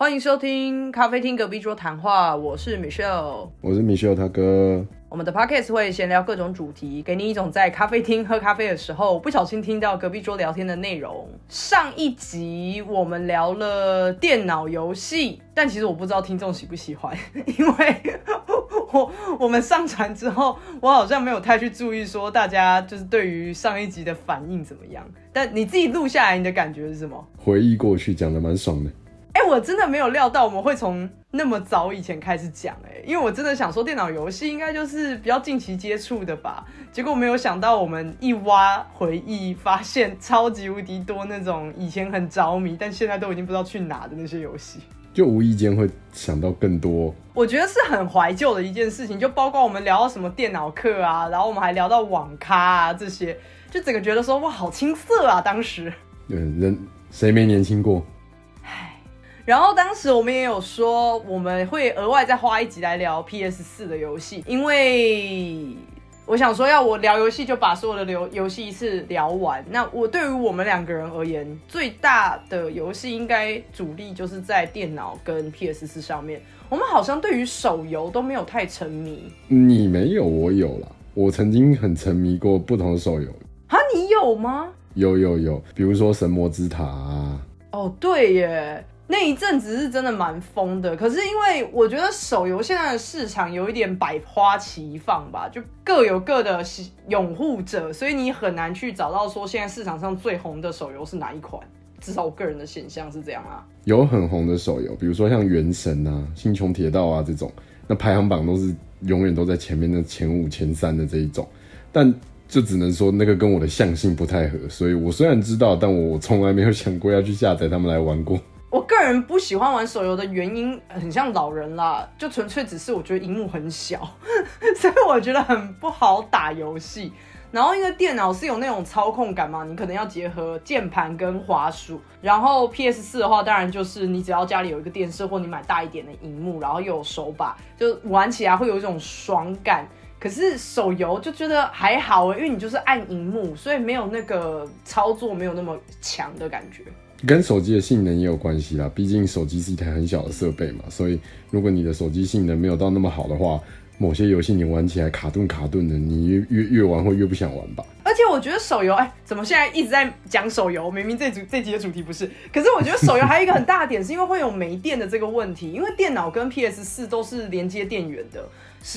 欢迎收听咖啡厅隔壁桌谈话，我是 Michelle， 我是 Michelle 大哥。我们的 podcast 会闲聊各种主题，给你一种在咖啡厅喝咖啡的时候不小心听到隔壁桌聊天的内容。上一集我们聊了电脑游戏，但其实我不知道听众喜不喜欢，因为我们上传之后，我好像没有太去注意说大家就是对于上一集的反应怎么样。但你自己录下来，你的感觉是什么？回忆过去讲得蛮爽的。我真的没有料到我们会从那么早以前开始讲，因为我真的想说电脑游戏应该就是比较近期接触的吧，结果没有想到我们一挖回忆发现超级无敌多那种以前很着迷但现在都已经不知道去哪的那些游戏，就无意间会想到更多。我觉得是很怀旧的一件事情，就包括我们聊到什么电脑课啊，然后我们还聊到网咖啊，这些就整个觉得说哇好青涩啊当时。对，人谁没年轻过。然后当时我们也有说我们会额外再花一集来聊 PS4 的游戏，因为我想说要我聊游戏就把所有的游戏一次聊完。那我对于我们两个人而言，最大的游戏应该主力就是在电脑跟 PS4 上面，我们好像对于手游都没有太沉迷。你没有，我有啦，我曾经很沉迷过不同的手游。哈，你有吗？有，比如说神魔之塔啊。哦对耶，那一阵子是真的蛮疯的，可是因为我觉得手游现在的市场有一点百花齐放吧，就各有各的拥护者，所以你很难去找到说现在市场上最红的手游是哪一款，至少我个人的现象是这样啊。有很红的手游，比如说像原神啊、星穹铁道啊这种，那排行榜都是永远都在前面的前5、前3的这一种，但就只能说那个跟我的相性不太合，所以我虽然知道，但我从来没有想过要去下载他们来玩过。我个人不喜欢玩手游的原因很像老人啦，就纯粹只是我觉得萤幕很小所以我觉得很不好打游戏。然后因为电脑是有那种操控感嘛，你可能要结合键盘跟滑鼠，然后 PS4 的话当然就是你只要家里有一个电视或你买大一点的萤幕，然后又有手把，就玩起来会有一种爽感。可是手游就觉得还好因为你就是按萤幕，所以没有那个操作没有那么强的感觉。跟手机的性能也有关系啦，毕竟手机是一台很小的设备嘛，所以如果你的手机性能没有到那么好的话，某些游戏你玩起来卡顿的，你 越玩会越不想玩吧。而且我觉得手游怎么现在一直在讲手游，明明这集的主题不是。可是我觉得手游还有一个很大的点是因为会有没电的这个问题，因为电脑跟 PS4 都是连接电源的，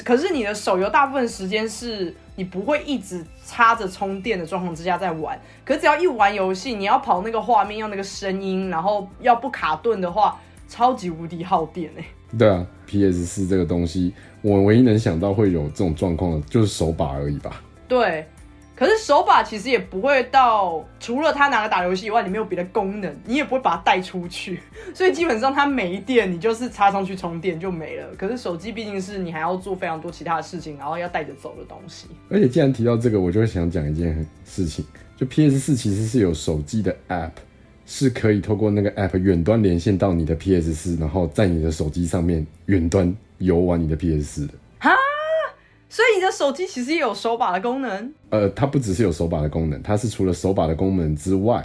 可是你的手游大部分时间是你不会一直插着充电的状况之下在玩，可是只要一玩游戏，你要跑那个画面，要那个声音，然后要不卡顿的话，超级无敌耗电欸。对啊， PS4 这个东西，我唯一能想到会有这种状况的就是手把而已吧。对，可是手把其实也不会到，除了它拿来打游戏以外，你没有别的功能，你也不会把它带出去，所以基本上它没电，你就是插上去充电就没了。可是手机毕竟是你还要做非常多其他的事情，然后要带着走的东西。而且既然提到这个，我就会想讲一件事情，就 PS4 其实是有手机的 App， 是可以透过那个 App 远端连线到你的 PS4， 然后在你的手机上面远端游玩你的 PS4 的。所以你的手机其实也有手把的功能？它不只是有手把的功能，它是除了手把的功能之外，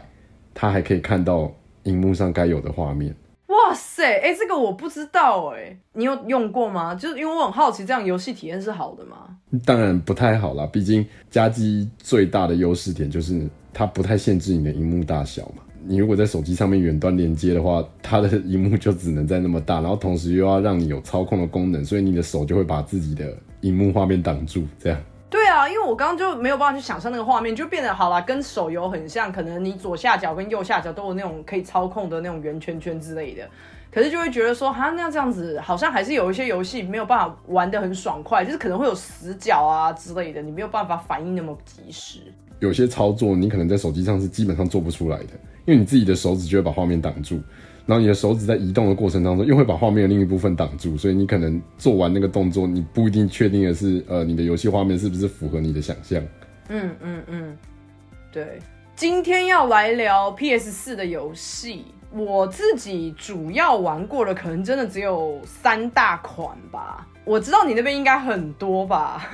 它还可以看到萤幕上该有的画面。哇塞，这个我不知道你有用过吗？就是因为我很好奇，这样游戏体验是好的吗？当然不太好啦，毕竟家机最大的优势点就是它不太限制你的萤幕大小嘛。你如果在手机上面远端连接的话，它的萤幕就只能在那么大，然后同时又要让你有操控的功能，所以你的手就会把自己的萤幕画面挡住，这样。对啊，因为我刚刚就没有办法去想象那个画面，就变得好啦，跟手游很像，可能你左下角跟右下角都有那种可以操控的那种圆圈圈之类的，可是就会觉得说哈，那这样子好像还是有一些游戏没有办法玩得很爽快，就是可能会有死角啊之类的，你没有办法反应那么及时。有些操作你可能在手机上是基本上做不出来的，因为你自己的手指就会把画面挡住，然后你的手指在移动的过程当中又会把画面的另一部分挡住，所以你可能做完那个动作，你不一定确定的是你的游戏画面是不是符合你的想象。对，今天要来聊 PS4 的游戏，我自己主要玩过的可能真的只有3大款吧。我知道你那边应该很多吧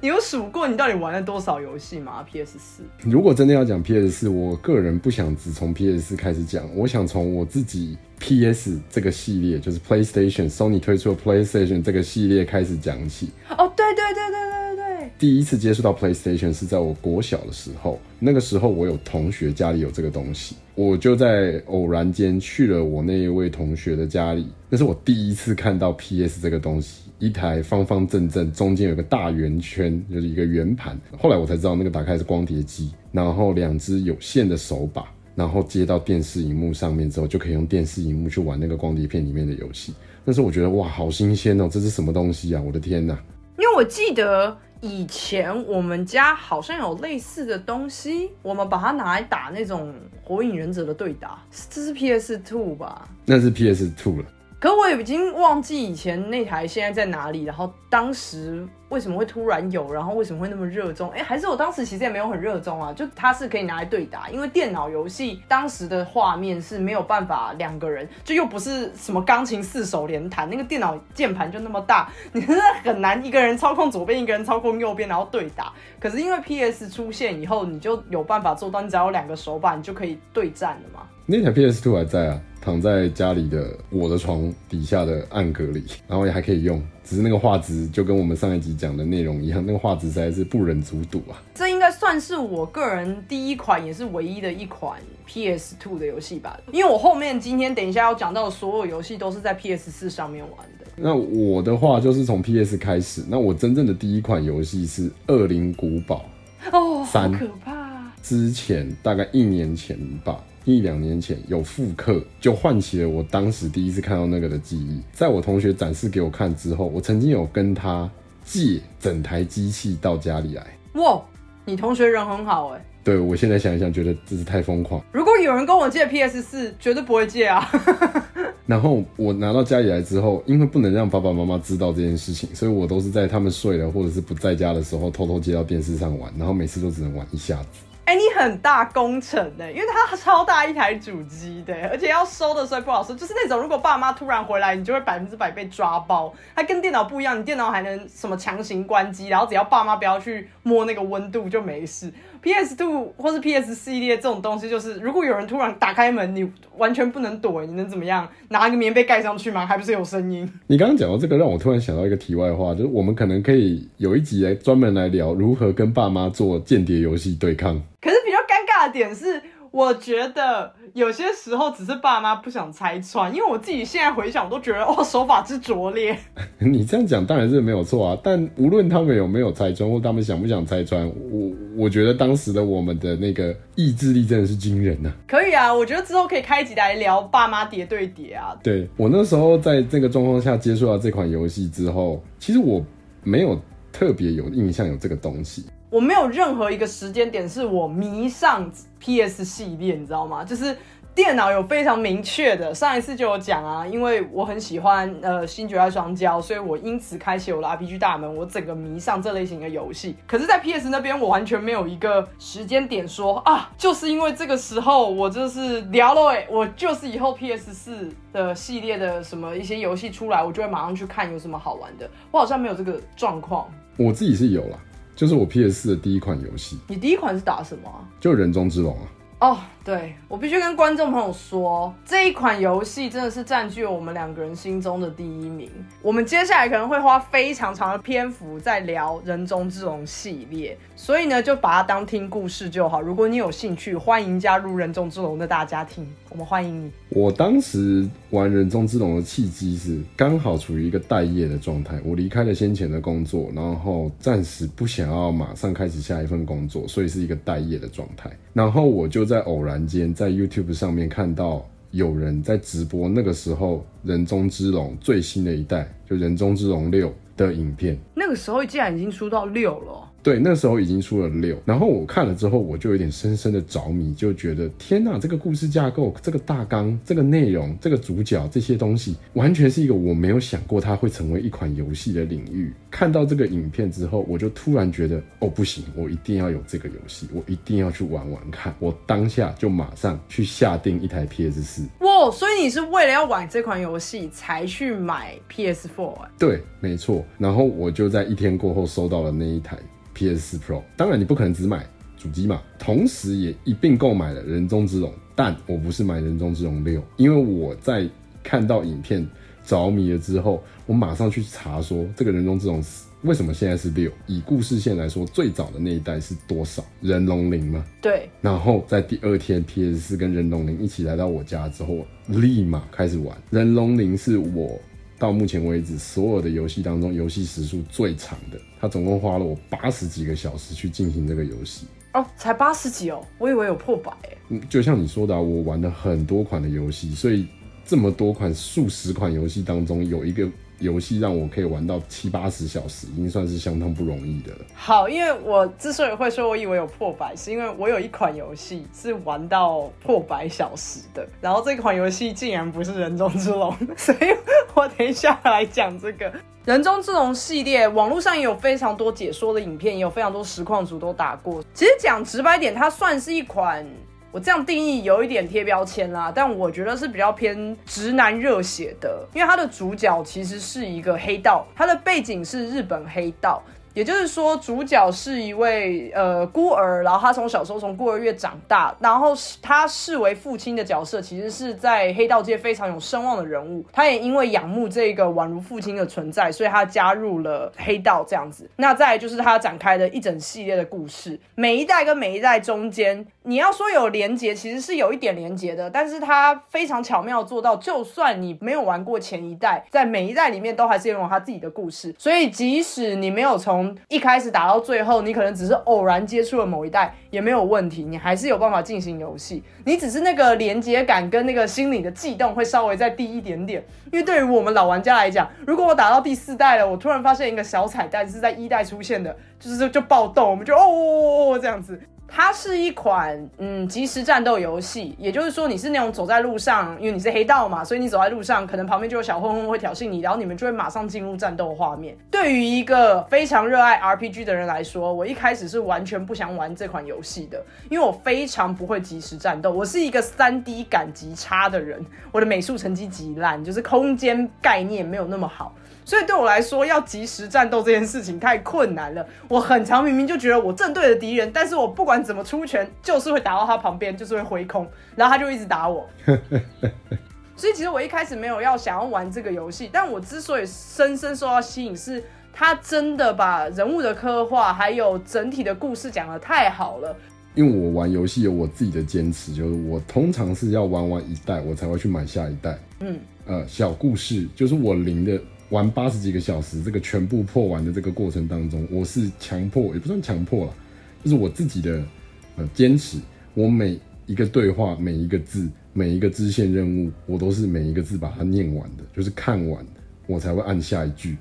你有数过你到底玩了多少游戏吗 ？PS4 如果真的要讲 PS4， 我个人不想只从 PS4 开始讲，我想从我自己 PS 这个系列，就是 PlayStation Sony 推出的 PlayStation 这个系列开始讲起。哦，对对对对对。第一次接触到 PlayStation 是在我国小的时候，那个时候我有同学家里有这个东西，我就在偶然间去了我那一位同学的家里，那是我第一次看到 PS 这个东西，一台方方正正，中间有个大圆圈，就是一个圆盘。后来我才知道那个打开是光碟机，然后两只有线的手把，然后接到电视萤幕上面之后，就可以用电视萤幕去玩那个光碟片里面的游戏。那时候我觉得哇，好新鲜哦，这是什么东西啊，我的天哪！因为我记得以前我们家好像有类似的东西，我们把它拿来打那种火影忍者的对打，这是 PS2 吧？那是 PS2 了。可我已经忘记以前那台现在在哪里，然后当时为什么会突然有，然后为什么会那么热衷？还是我当时其实也没有很热衷啊，就它是可以拿来对打，因为电脑游戏当时的画面是没有办法两个人，就又不是什么钢琴四手联弹，那个电脑键盘就那么大，你真的很难一个人操控左边，一个人操控右边，然后对打。可是因为 PS 出现以后，你就有办法做到，你只要有两个手把，你就可以对战了嘛。那台 PS2 还在啊，躺在家里的我的床底下的暗格里，然后也还可以用，只是那个画质就跟我们上一集讲的内容一样，那个画质实在是不忍卒睹啊。这应该算是我个人第一款也是唯一的一款 PS2 的游戏吧，因为我后面今天等一下要讲到的所有游戏都是在 PS4 上面玩的。那我的话就是从 PS 开始，那我真正的第一款游戏是《恶灵古堡》哦，好可怕！之前大概1年前吧。1-2年前有复刻，就唤起了我当时第一次看到那个的记忆。在我同学展示给我看之后，我曾经有跟他借整台机器到家里来。哇，你同学人很好耶。对，我现在想一想觉得真是太疯狂。如果有人跟我借 PS4 绝对不会借啊。然后我拿到家里来之后，因为不能让爸爸妈妈知道这件事情，所以我都是在他们睡了或者是不在家的时候偷偷借到电视上玩，然后每次都只能玩一下子。你很大工程的，因为它超大一台主机的，而且要收的时候不好收，就是那种如果爸妈突然回来，你就会100%被抓包。它跟电脑不一样，你电脑还能什么强行关机，然后只要爸妈不要去摸那个温度就没事。PS2 或是 PS 系列这种东西，就是如果有人突然打开门，你完全不能躲，你能怎么样？拿一个棉被盖上去吗？还不是有声音？你刚刚讲到这个，让我突然想到一个题外话，就是我们可能可以有一集来专门来聊如何跟爸妈做间谍游戏对抗。可是比较尴尬的点是，我觉得有些时候只是爸妈不想拆穿，因为我自己现在回想，我都觉得哦，手法之拙劣。你这样讲当然是没有错啊，但无论他们有没有拆穿，或他们想不想拆穿，我觉得当时的我们的那个意志力真的是惊人啊。可以啊，我觉得之后可以开集来聊爸妈叠对叠啊。对，我那时候在这个状况下接触到这款游戏之后，其实我没有特别有印象有这个东西。我没有任何一个时间点是我迷上 PS 系列，你知道吗？就是电脑有非常明确的，上一次就有讲啊，因为我很喜欢新绝代双骄，所以我因此开启我的 RPG 大门，我整个迷上这类型的游戏。可是在 PS 那边我完全没有一个时间点说啊，就是因为这个时候我就是聊了我就是以后 PS4 的系列的什么一些游戏出来我就会马上去看有什么好玩的，我好像没有这个状况。我自己是有啦，就是我 PS4 的第一款游戏。你第一款是打什么啊？就人中之龙啊。哦，对，我必须跟观众朋友说，这一款游戏真的是占据了我们两个人心中的第一名。我们接下来可能会花非常长的篇幅在聊人中之龙系列，所以呢，就把它当听故事就好。如果你有兴趣，欢迎加入人中之龙的大家庭，我们欢迎你。我当时玩人中之龙的契机是刚好处于一个待业的状态，我离开了先前的工作，然后暂时不想要马上开始下一份工作，所以是一个待业的状态。然后我就在偶然间在 YouTube 上面看到有人在直播那个时候人中之龙最新的一代，就人中之龙6的影片。那个时候竟然已经出到6了。对，那时候已经出了6。然后我看了之后我就有点深深的着迷，就觉得天哪，这个故事架构，这个大纲，这个内容，这个主角，这些东西完全是一个我没有想过它会成为一款游戏的领域。看到这个影片之后我就突然觉得哦不行，我一定要有这个游戏，我一定要去玩玩看。我当下就马上去下定一台 PS4。 哇，所以你是为了要玩这款游戏才去买 PS4、欸、对没错。然后我就在1天过后收到了那一台 PS4 Pro。 当然你不可能只买主机嘛，同时也一并购买了人中之龙，但我不是买人中之龙6，因为我在看到影片着迷了之后，我马上去查说这个人中之龙为什么现在是6？以故事线来说，最早的那一代是多少？人龙0吗？对。然后在第2天 PS4 跟人龙0一起来到我家之后，立马开始玩。人龙0是我到目前为止所有的游戏当中游戏时数最长的，它总共花了我80几个小时去进行这个游戏。哦，才80几哦，我以为有破100耶。就像你说的、啊、我玩了很多款的游戏，所以这么多款数十款游戏当中有一个游戏让我可以玩到70-80小时，已经算是相当不容易的了。好，因为我之所以会说我以为有破100，是因为我有一款游戏是玩到破100小时的，然后这款游戏竟然不是人中之龙，所以我等一下来讲这个。人中之龙系列网络上也有非常多解说的影片，也有非常多实况主都打过。其实讲直白点，它算是一款，我这样定义有一点贴标签啦，但我觉得是比较偏直男热血的，因为它的主角其实是一个黑道，它的背景是日本黑道，也就是说主角是一位孤儿，然后他从小时候从孤儿院长大，然后他视为父亲的角色其实是在黑道界非常有声望的人物，他也因为仰慕这个宛如父亲的存在，所以他加入了黑道这样子。那再来就是他展开的一整系列的故事，每一代跟每一代中间你要说有连结其实是有一点连结的，但是他非常巧妙做到，就算你没有玩过前一代，在每一代里面都还是有他自己的故事，所以即使你没有从一开始打到最后，你可能只是偶然接触了某一代也没有问题，你还是有办法进行游戏，你只是那个连结感跟那个心理的悸动会稍微再低一点点。因为对于我们老玩家来讲，如果我打到第4代了，我突然发现一个小彩蛋是在1代出现的，就是就暴动，我们就哦这样子。它是一款即时战斗游戏，也就是说你是那种走在路上，因为你是黑道嘛，所以你走在路上可能旁边就有小混混会挑衅你，然后你们就会马上进入战斗画面。对于一个非常热爱 RPG 的人来说，我一开始是完全不想玩这款游戏的，因为我非常不会即时战斗，我是一个 3D 感极差的人，我的美术成绩极烂，就是空间概念没有那么好，所以对我来说要即时战斗这件事情太困难了。我很常明明就觉得我正对着敌人，但是我不管怎么出拳就是会打到他旁边，就是会挥空，然后他就一直打我所以其实我一开始没有想要玩这个游戏，但我之所以深深受到吸引是他真的把人物的刻画还有整体的故事讲得太好了。因为我玩游戏有我自己的坚持，就是我通常是要玩完1代我才会去买下一代。小故事就是我零的玩80几个小时这个全部破完的这个过程当中，我是强迫，也不算强迫啦，就是我自己的坚持，我每一个对话，每一个字，每一个支线任务，我都是每一个字把它念完的，就是看完我才会按下一句。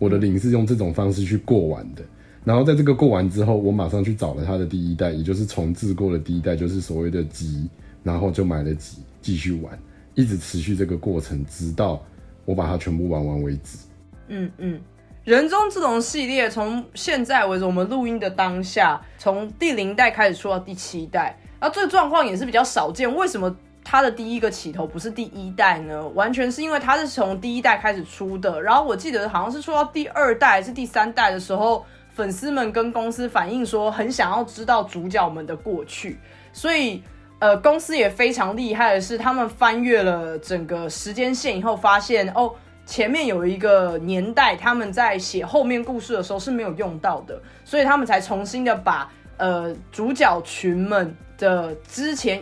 我的0是用这种方式去过完的。然后在这个过完之后，我马上去找了他的第1代，也就是重置过的第1代，就是所谓的集，然后就买了集继续玩，一直持续这个过程，直到我把它全部玩完为止。人中之龙系列从现在为止我们录音的当下，从第0代开始出到第7代，那这个状况也是比较少见。为什么它的第一个起头不是第1代呢？完全是因为它是从第1代开始出的，然后我记得好像是出到第2代还是第3代的时候，粉丝们跟公司反映说很想要知道主角们的过去，所以公司也非常厉害的是，他们翻阅了整个时间线以后发现，哦，前面有一个年代他们在写后面故事的时候是没有用到的，所以他们才重新的把主角群们的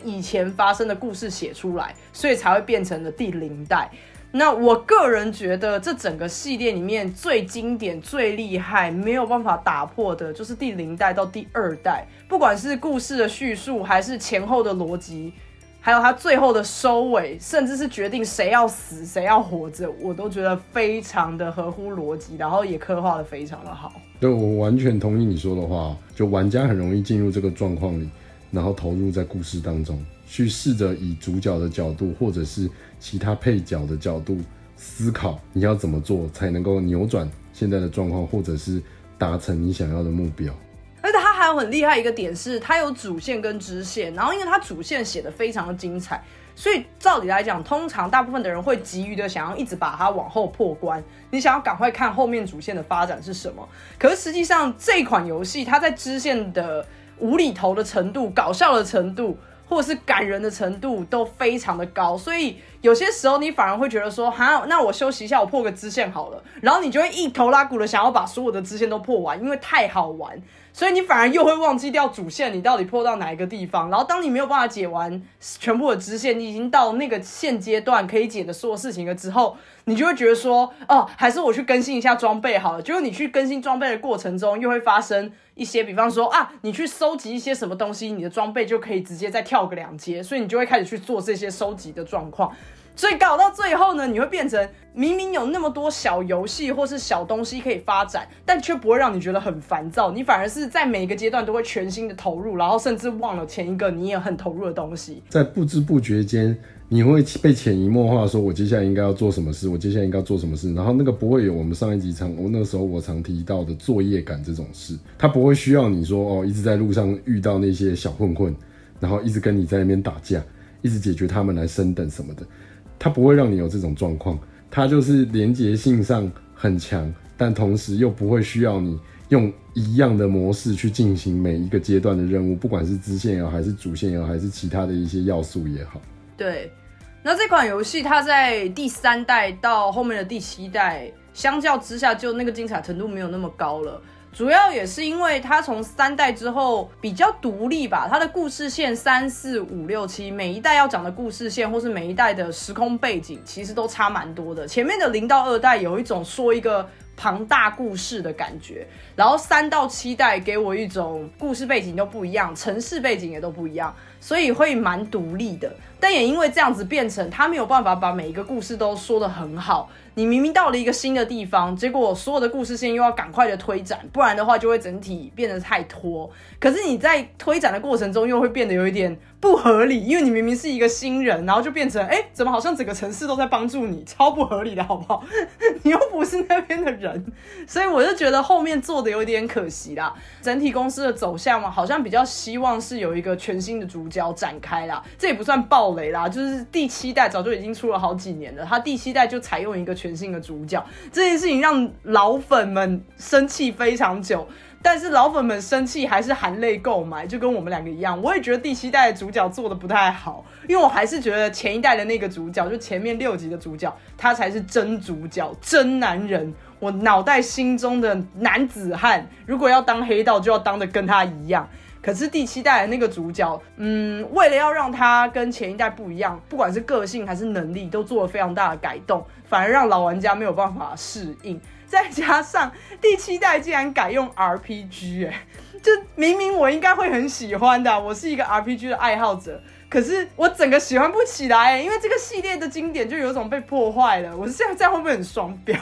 以前发生的故事写出来，所以才会变成了第0代。那我个人觉得这整个系列里面最经典最厉害没有办法打破的就是第0代到第2代，不管是故事的叙述还是前后的逻辑还有他最后的收尾，甚至是决定谁要死谁要活着，我都觉得非常的合乎逻辑，然后也刻画的非常的好。对，我完全同意你说的话，就玩家很容易进入这个状况里，然后投入在故事当中，去试着以主角的角度或者是其他配角的角度思考你要怎么做才能够扭转现在的状况，或者是达成你想要的目标。而且他还有很厉害一个点是，他有主线跟支线，然后因为他主线写得非常的精彩，所以照理来讲，通常大部分的人会急于的想要一直把它往后破关，你想要赶快看后面主线的发展是什么。可是实际上这款游戏它在支线的无厘头的程度、搞笑的程度或者是感人的程度都非常的高，所以有些时候你反而会觉得说，哈，那我休息一下，我破个支线好了，然后你就会一头拉骨的想要把所有的支线都破完，因为太好玩，所以你反而又会忘记掉主线你到底破到哪一个地方，然后当你没有办法解完全部的支线，你已经到那个现阶段可以解的所有事情了之后，你就会觉得说，哦，还是我去更新一下装备好了，结果你去更新装备的过程中又会发生一些，比方说啊，你去收集一些什么东西，你的装备就可以直接再跳个2阶，所以你就会开始去做这些收集的状况，所以搞到最后呢，你会变成明明有那么多小游戏或是小东西可以发展，但却不会让你觉得很烦躁，你反而是在每一个阶段都会全心的投入，然后甚至忘了前一个你也很投入的东西，在不知不觉间你会被潜移默化说，我接下来应该要做什么事，我接下来应该要做什么事，然后那个不会有我们上一集那时候我常提到的作业感这种事，它不会需要你说，哦，一直在路上遇到那些小混混，然后一直跟你在那边打架，一直解决他们来升等什么的，它不会让你有这种状况，它就是连结性上很强，但同时又不会需要你用一样的模式去进行每一个阶段的任务，不管是支线也好，还是主线也好，还是其他的一些要素也好。对，那这款游戏它在第3代到后面的第7代相较之下，就那个精彩程度没有那么高了，主要也是因为它从3代之后比较独立吧，它的故事线3、4、5、6、7每一代要讲的故事线或是每一代的时空背景其实都差蛮多的，前面的0到2代有一种说一个庞大故事的感觉，然后3到7代给我一种故事背景都不一样，城市背景也都不一样，所以会蛮独立的，但也因为这样子变成他没有办法把每一个故事都说得很好，你明明到了一个新的地方，结果所有的故事线又要赶快的推展，不然的话就会整体变得太拖，可是你在推展的过程中又会变得有一点不合理，因为你明明是一个新人，然后就变成怎么好像整个城市都在帮助你，超不合理的好不好你又不是那边的人，所以我就觉得后面做的有点可惜啦，整体公司的走向嘛，好像比较希望是有一个全新的主角展开啦，这也不算暴雷啦，就是第7代早就已经出了好几年了，他第7代就采用一个全新的主角，这件事情让老粉们生气非常久，但是老粉们生气还是含泪购买，就跟我们两个一样，我也觉得第7代的主角做的不太好，因为我还是觉得前一代的那个主角，就前面6集的主角，他才是真主角，真男人，我脑袋心中的男子汉，如果要当黑道就要当的跟他一样，可是第7代的那个主角，为了要让他跟前一代不一样，不管是个性还是能力都做了非常大的改动，反而让老玩家没有办法适应，再加上第7代竟然改用 RPG， 就明明我应该会很喜欢的，我是一个 RPG 的爱好者，可是我整个喜欢不起来，因为这个系列的经典就有一种被破坏了，我是这样会不会很双标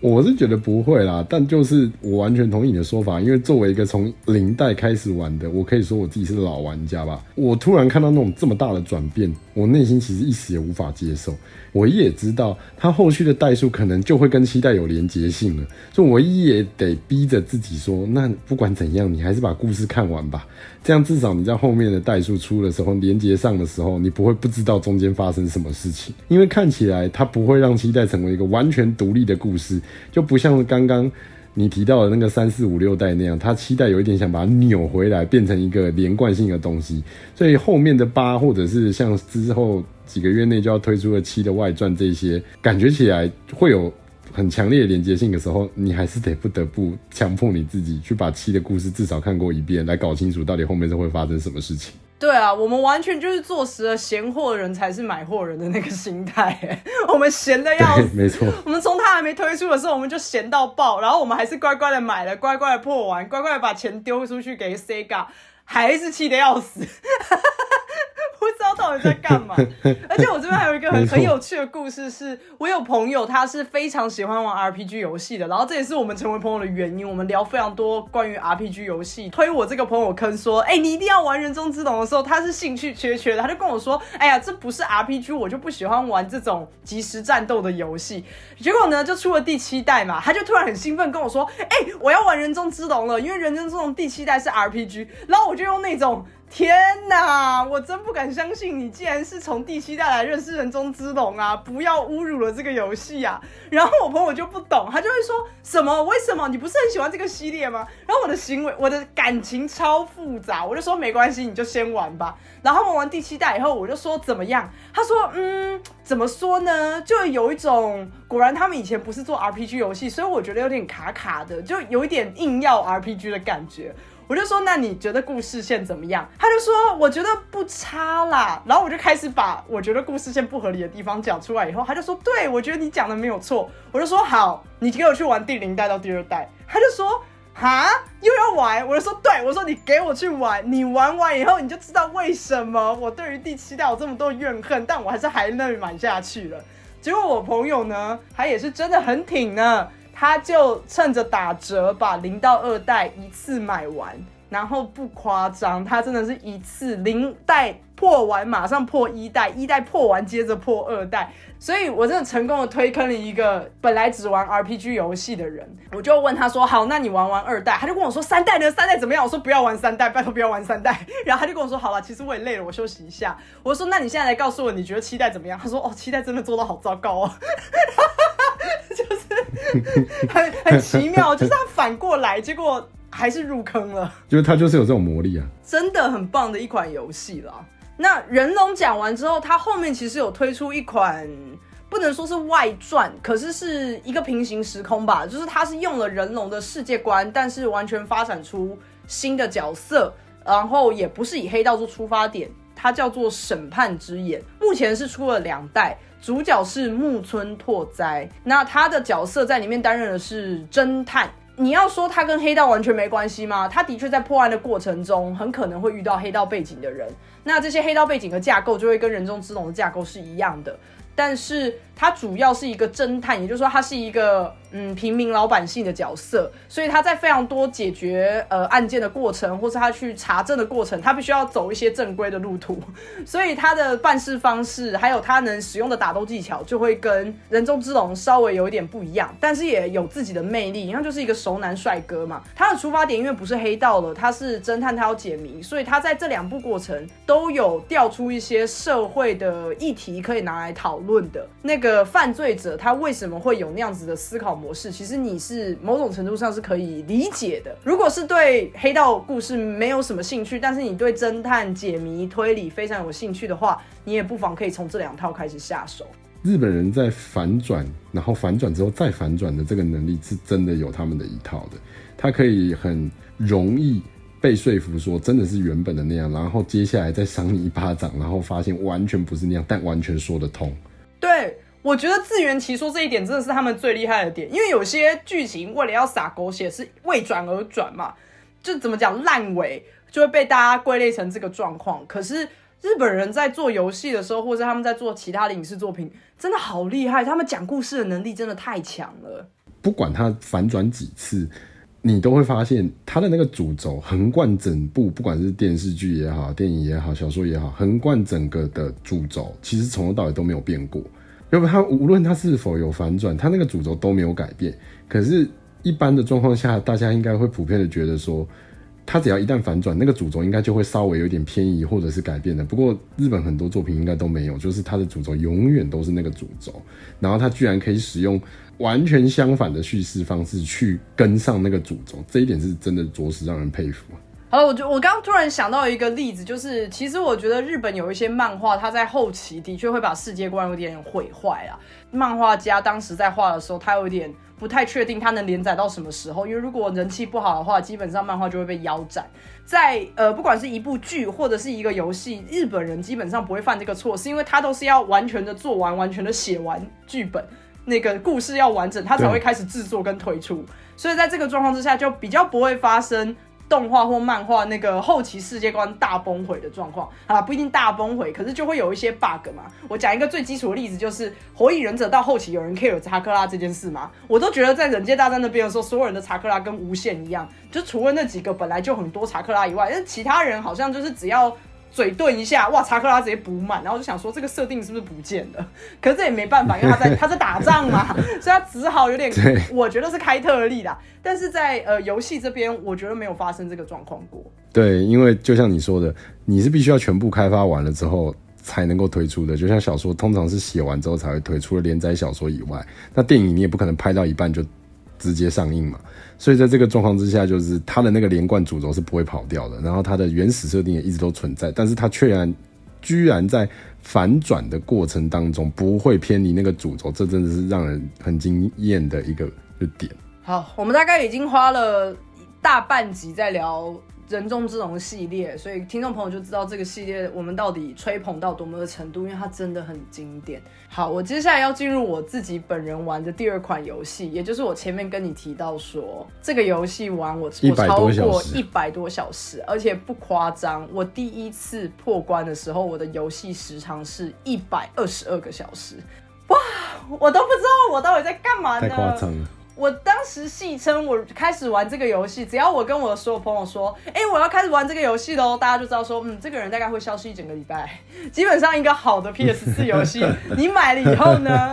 我是觉得不会啦，但就是我完全同意你的说法，因为作为一个从0代开始玩的，我可以说我自己是老玩家吧，我突然看到那种这么大的转变，我内心其实一时也无法接受，我也知道它后续的代数可能就会跟7代有连结性了，所以我也得逼着自己说，那不管怎样你还是把故事看完吧，这样至少你在后面的代数出的时候，连结上的时候，你不会不知道中间发生什么事情，因为看起来它不会让7代成为一个完全独立的故事，就不像刚刚你提到的那个3、4、5、6代那样，它7代有一点想把它扭回来，变成一个连贯性的东西，所以后面的8或者是像之后几个月内就要推出的7的外传，这些感觉起来会有很强烈的连结性的时候，你还是得不得不强迫你自己去把7的故事至少看过一遍，来搞清楚到底后面是会发生什么事情。对啊，我们完全就是坐实了闲货人才是买货人的那个心态，我们闲的要死，没错，我们从它还没推出的时候我们就闲到爆，然后我们还是乖乖的买了，乖乖的破完，乖乖的把钱丢出去给 SEGA， 还是气得要死不知道到到底在干嘛。而且我这边还有一个 很有趣的故事是，我有朋友他是非常喜欢玩 RPG 游戏的，然后这也是我们成为朋友的原因，我们聊非常多关于 RPG 游戏，推我这个朋友坑说哎、欸，你一定要玩人中之龙的时候，他是兴趣缺缺的，他就跟我说哎呀这不是 RPG， 我就不喜欢玩这种即时战斗的游戏。结果呢就出了第7代嘛，他就突然很兴奋跟我说哎、欸，我要玩人中之龙了，因为人中之龙第7代是 RPG。 然后我就用那种天哪，我真不敢相信你竟然是从第7代来认识人中之龙啊，不要侮辱了这个游戏啊。然后我朋友就不懂，他就会说什么为什么你不是很喜欢这个系列吗？然后我的行为我的感情超复杂，我就说没关系你就先玩吧。然后他们玩第7代以后我就说怎么样，他说怎么说呢，就有一种果然他们以前不是做 RPG 游戏，所以我觉得有点卡卡的，就有一点硬要 RPG 的感觉。我就说那你觉得故事线怎么样？他就说我觉得不差啦。然后我就开始把我觉得故事线不合理的地方讲出来以后，他就说对，我觉得你讲的没有错。我就说好，你给我去玩第0代到第2代。他就说哈又要玩？我就说对，我说你给我去玩，你玩完以后你就知道为什么我对于第7代有这么多怨恨，但我还是还能玩下去了。结果我朋友呢，他也是真的很挺呢。他就趁着打折把0到2代一次买完，然后不夸张，他真的是一次0代破完，马上破1代，1代破完接着破2代，所以我真的成功的推坑了一个本来只玩 RPG 游戏的人。我就问他说，好，那你玩完2代？他就跟我说3代呢？3代怎么样？我说不要玩3代，拜托不要玩3代。然后他就跟我说，好了，其实我也累了，我休息一下。我说那你现在来告诉我，你觉得7代怎么样？他说哦，7代真的做到好糟糕哦。很奇妙，就是他反过来，结果还是入坑了。就是他就是有这种魔力啊，真的很棒的一款游戏啦。那人龙讲完之后，他后面其实有推出一款，不能说是外传，可是是一个平行时空吧，就是他是用了人龙的世界观，但是完全发展出新的角色，然后也不是以黑道做出发点，它叫做审判之眼。目前是出了2代。主角是木村拓哉，那他的角色在里面担任的是侦探。你要说他跟黑道完全没关系吗？他的确在破案的过程中很可能会遇到黑道背景的人，那这些黑道背景的架构就会跟人中之龙的架构是一样的，但是他主要是一个侦探，也就是说他是一个平民老百姓的角色，所以他在非常多解决案件的过程，或是他去查证的过程，他必须要走一些正规的路途，所以他的办事方式还有他能使用的打斗技巧就会跟人中之龙稍微有一点不一样，但是也有自己的魅力。他就是一个熟男帅哥嘛，他的出发点因为不是黑道了，他是侦探，他要解谜，所以他在这两部过程都有调出一些社会的议题可以拿来讨论的。那个犯罪者他为什么会有那样子的思考模式，其实你是某种程度上是可以理解的。如果是对黑道故事没有什么兴趣，但是你对侦探解谜推理非常有兴趣的话，你也不妨可以从这2套开始下手。日本人在反转然后反转之后再反转的这个能力是真的有他们的一套的，他可以很容易被说服说真的是原本的那样，然后接下来再赏你一巴掌，然后发现完全不是那样，但完全说得通。对，我觉得自圆其说这一点真的是他们最厉害的点，因为有些剧情为了要撒狗血是为转而转嘛，就怎么讲烂尾就会被大家归类成这个状况。可是日本人在做游戏的时候，或是他们在做其他的影视作品，真的好厉害，他们讲故事的能力真的太强了。不管他反转几次，你都会发现他的那个主轴横贯整部，不管是电视剧也好，电影也好，小说也好，横贯整个的主轴其实从头到尾都没有变过。因为他无论他是否有反转，他那个主轴都没有改变。可是一般的状况下，大家应该会普遍的觉得说，他只要一旦反转，那个主轴应该就会稍微有点偏移或者是改变的。不过日本很多作品应该都没有，就是他的主轴永远都是那个主轴，然后他居然可以使用完全相反的叙事方式去跟上那个主轴，这一点是真的着实让人佩服。好了，我刚刚突然想到一个例子，就是其实我觉得日本有一些漫画，它在后期的确会把世界观有点毁坏啦。漫画家当时在画的时候，他有点不太确定他能连载到什么时候，因为如果人气不好的话，基本上漫画就会被腰斩。在不管是一部剧或者是一个游戏，日本人基本上不会犯这个错，是因为他都是要完全的做完，完全的写完剧本，那个故事要完整，他才会开始制作跟推出。所以在这个状况之下，就比较不会发生动画或漫画那个后期世界观大崩毁的状况。好啦，不一定大崩毁，可是就会有一些 bug 嘛。我讲一个最基础的例子，就是火影忍者到后期有人 care 查克拉这件事吗？我都觉得在忍界大战那边的时候，所有人的查克拉跟无限一样，就除了那几个本来就很多查克拉以外，但其他人好像就是只要嘴顿一下，哇，查克拉直接补满，然后就想说这个设定是不是不见了？可是这也没办法，因为他在打仗嘛，所以他只好有点，我觉得是开特例啦。但是在游戏这边，我觉得没有发生这个状况过。对，因为就像你说的，你是必须要全部开发完了之后才能够推出的，就像小说通常是写完之后才会推出，连载小说以外，那电影你也不可能拍到一半就直接上映嘛。所以在这个状况之下，就是它的那个连贯主轴是不会跑掉的，然后它的原始设定也一直都存在，但是它居然在反转的过程当中不会偏离那个主轴，这真的是让人很惊艳的一个点。好，我们大概已经花了大半集在聊人中之龙系列，所以听众朋友就知道这个系列我们到底吹捧到多么的程度，因为它真的很经典。好，我接下来要进入我自己本人玩的第二款游戏，也就是我前面跟你提到说这个游戏玩我超过100多小时，而且不夸张，我第一次破关的时候我的游戏时长是122个小时。哇，我都不知道我到底在干嘛呢，太夸张了。我当时戏称，我开始玩这个游戏，只要我跟我的所有朋友说，我要开始玩这个游戏咯，大家就知道说，这个人大概会消失一整个礼拜。基本上一个好的 PS4 游戏，你买了以后呢，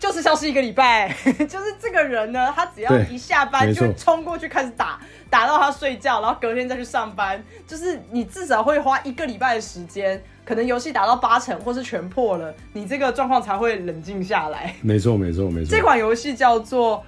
就是消失一个礼拜，就是这个人呢，他只要一下班就冲过去开始打，打到他睡觉，然后隔天再去上班，就是你至少会花1个礼拜的时间。可能游戏打到80%或是全破了，你这个状况才会冷静下来。没错，没错，没错。这款游戏叫做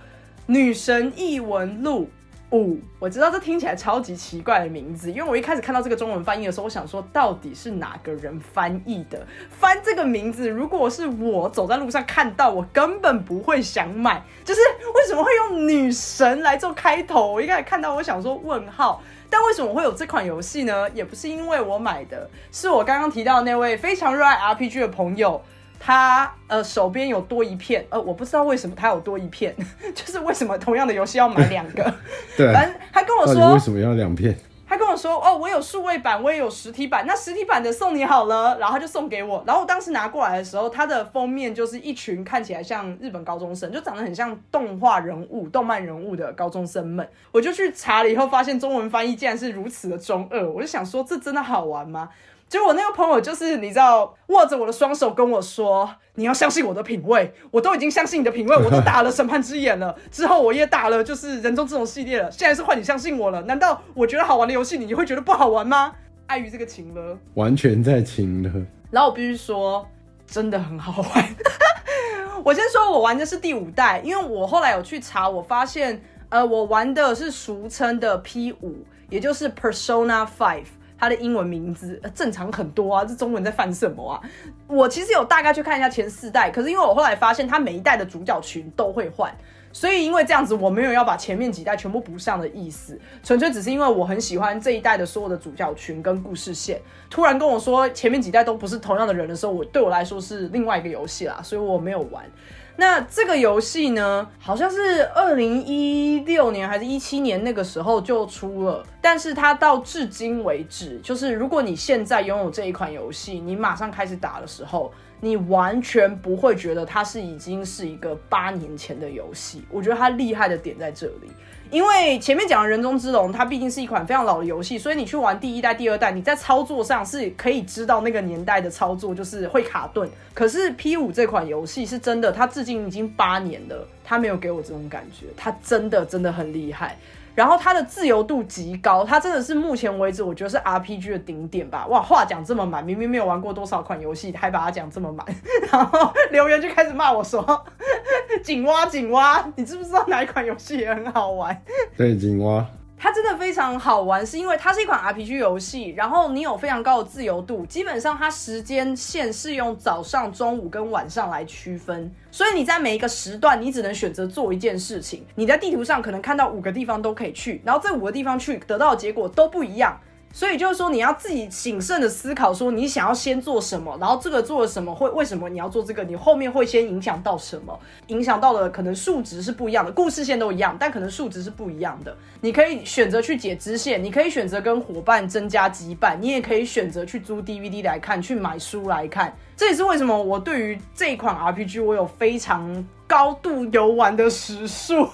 女神异闻录5，我知道这听起来超级奇怪的名字，因为我一开始看到这个中文翻译的时候，我想说到底是哪个人翻译的？翻这个名字，如果是我走在路上看到，我根本不会想买。就是为什么会用女神来做开头？我一开始看到，我想说问号。但为什么会有这款游戏呢？也不是因为我买的，是我刚刚提到的那位非常热爱 RPG 的朋友。他手边有多一片，我不知道为什么他有多一片，就是为什么同样的游戏要买2个？对，反正他跟我说为什么要2片？他跟我说我有数位版，我也有实体版，那实体版的送你好了，然后他就送给我。然后我当时拿过来的时候，它的封面就是一群看起来像日本高中生，就长得很像动画人物、动漫人物的高中生们。我就去查了以后，发现中文翻译竟然是如此的中二，我就想说这真的好玩吗？结果我那个朋友就是你知道握着我的双手跟我说，你要相信我的品味，我都已经相信你的品味，我都打了审判之眼了，之后我也打了就是人中之龙系列了，现在是换你相信我了，难道我觉得好玩的游戏你会觉得不好玩吗？碍于这个情勒，完全在情勒。然后我必须说真的很好玩。我先说我玩的是第5代，因为我后来有去查，我发现我玩的是俗称的 P5， 也就是 Persona 5，它的英文名字正常很多啊，这中文在犯什么啊？我其实有大概去看一下前4代，可是因为我后来发现它每一代的主角群都会换，所以因为这样子我没有要把前面几代全部补上的意思，纯粹只是因为我很喜欢这一代的所有的主角群跟故事线。突然跟我说前面几代都不是同样的人的时候，对我来说是另外一个游戏啦，所以我没有玩。那这个游戏呢，好像是2016年还是17年那个时候就出了，但是它到至今为止，就是如果你现在拥有这一款游戏，你马上开始打的时候，你完全不会觉得它是已经是一个8年前的游戏。我觉得它厉害的点在这里，因为前面讲的人中之龙它毕竟是一款非常老的游戏，所以你去玩第1代第2代，你在操作上是可以知道那个年代的操作就是会卡顿。可是 P5 这款游戏是真的，它至今已经8年了，它没有给我这种感觉，它真的真的很厉害。然后它的自由度极高，它真的是目前为止我觉得是 RPG 的顶点吧。哇，话讲这么满，明明没有玩过多少款游戏，还把它讲这么满。然后留言就开始骂我说井蛙井蛙，你知不知道哪一款游戏也很好玩？对，井蛙它真的非常好玩，是因为它是一款 RPG 游戏，然后你有非常高的自由度，基本上它时间线是用早上、中午跟晚上来区分，所以你在每一个时段你只能选择做一件事情。你在地图上可能看到5个地方都可以去，然后这5个地方去得到的结果都不一样，所以就是说你要自己谨慎的思考说你想要先做什么，然后这个做了什么会为什么你要做这个，你后面会先影响到什么，影响到的可能数值是不一样的，故事线都一样但可能数值是不一样的，你可以选择去解支线，你可以选择跟伙伴增加羁绊，你也可以选择去租 DVD 来看，去买书来看。这也是为什么我对于这一款 RPG 我有非常高度游玩的时数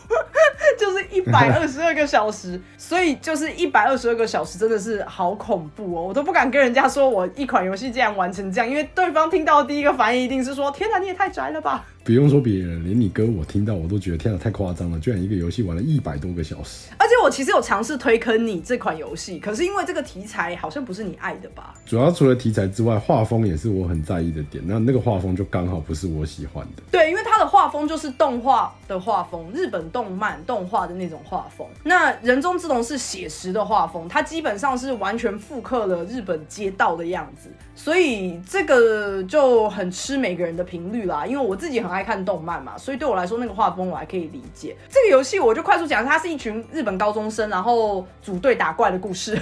就是122个小时，所以就是122个小时真的是好恐怖哦，我都不敢跟人家说我一款游戏竟然玩成这样，因为对方听到的第一个反应一定是说天哪你也太宅了吧。不用说别人，连你哥我听到我都觉得天哪太夸张了，居然一个游戏玩了100多个小时。而且我其实有尝试推坑你这款游戏，可是因为这个题材好像不是你爱的吧。主要除了题材之外，画风也是我很在意的点，那个画风就刚好不是我喜欢的。对，因为它的画风就是动画的画风，日本动漫动画的那种画风，那人中之龙是写实的画风，它基本上是完全复刻了日本街道的样子，所以这个就很吃每个人的频率啦，因为我自己很爱看动漫嘛，所以对我来说那个画风我还可以理解。这个游戏我就快速讲，它是一群日本高中生然后组队打怪的故事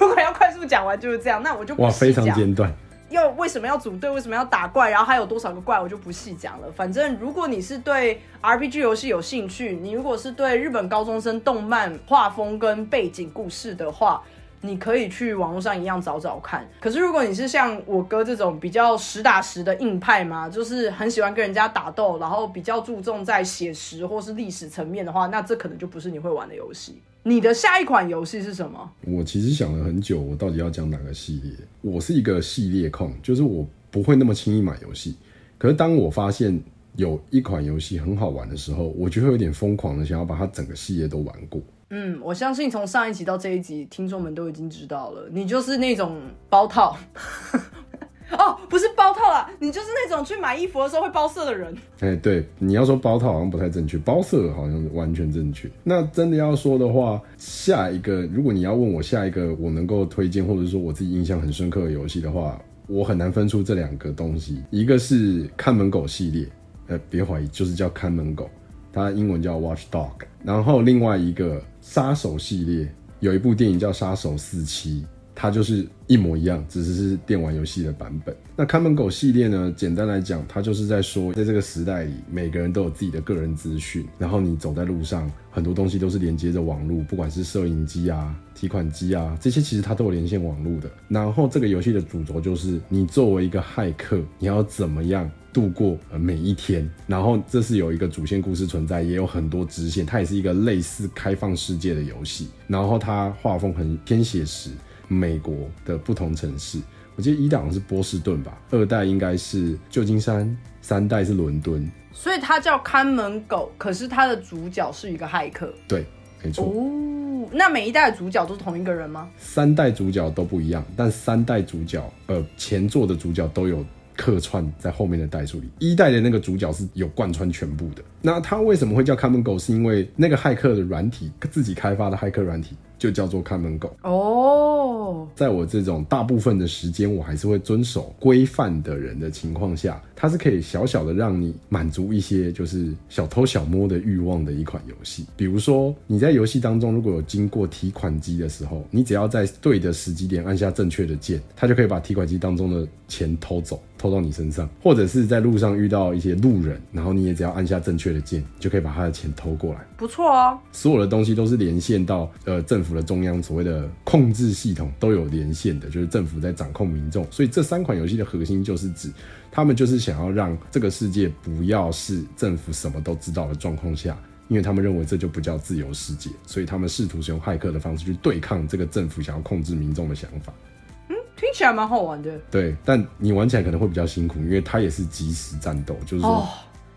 如果要快速讲完就是这样，那我就不细讲。哇，非常简短。又为什么要组队，为什么要打怪，然后还有多少个怪我就不细讲了。反正如果你是对 RPG 游戏有兴趣，你如果是对日本高中生动漫画风跟背景故事的话，你可以去网络上一样找找看。可是如果你是像我哥这种比较实打实的硬派嘛，就是很喜欢跟人家打斗，然后比较注重在写实或是历史层面的话，那这可能就不是你会玩的游戏。你的下一款游戏是什么？我其实想了很久，我到底要讲哪个系列。我是一个系列控，就是我不会那么轻易买游戏，可是当我发现有一款游戏很好玩的时候，我就会有点疯狂的想要把它整个系列都玩过。嗯，我相信从上一集到这一集听众们都已经知道了，你就是那种包套哦，不是包套啦，你就是那种去买衣服的时候会包色的人。哎，对，你要说包套好像不太正确，包色好像完全正确。那真的要说的话，下一个如果你要问我下一个我能够推荐或者说我自己印象很深刻的游戏的话，我很难分出这两个东西。一个是看门狗系列，别怀疑，就是叫看门狗，它英文叫 Watchdog。 然后另外一个杀手系列，有一部电影叫杀手47，它就是一模一样，只是电玩游戏的版本。那看门狗系列呢，简单来讲它就是在说，在这个时代里每个人都有自己的个人资讯，然后你走在路上很多东西都是连接着网络，不管是摄影机啊、提款机啊，这些其实它都有连线网络的。然后这个游戏的主轴就是你作为一个骇客，你要怎么样度过每一天。然后这是有一个主线故事存在，也有很多支线，它也是一个类似开放世界的游戏。然后它画风很偏写实，美国的不同城市，我记得一代好像是波士顿吧，2代应该是旧金山，3代是伦敦。所以它叫看门狗，可是它的主角是一个骇客。对，没错。哦，那每一代的主角都是同一个人吗？3代主角都不一样，但3代主角前作的主角都有客串在后面的代数里，1代的那个主角是有贯穿全部的。那他为什么会叫看门狗，是因为那个骇客的软体，自己开发的骇客软体就叫做看门狗。哦，在我这种大部分的时间我还是会遵守规范的人的情况下，它是可以小小的让你满足一些就是小偷小摸的欲望的一款游戏。比如说你在游戏当中如果有经过提款机的时候，你只要在对的时机点按下正确的键，它就可以把提款机当中的钱偷走，偷到你身上。或者是在路上遇到一些路人，然后你也只要按下正确的键就可以把他的钱偷过来。不错哦，所有的东西都是连线到政府的中央所谓的控制系统都有连线的，就是政府在掌控民众。所以这3款游戏的核心就是指他们就是想要让这个世界不要是政府什么都知道的状况下，因为他们认为这就不叫自由世界，所以他们试图使用骇客的方式去对抗这个政府想要控制民众的想法。听起来蛮好玩的。对，但你玩起来可能会比较辛苦，因为它也是即时战斗，就是说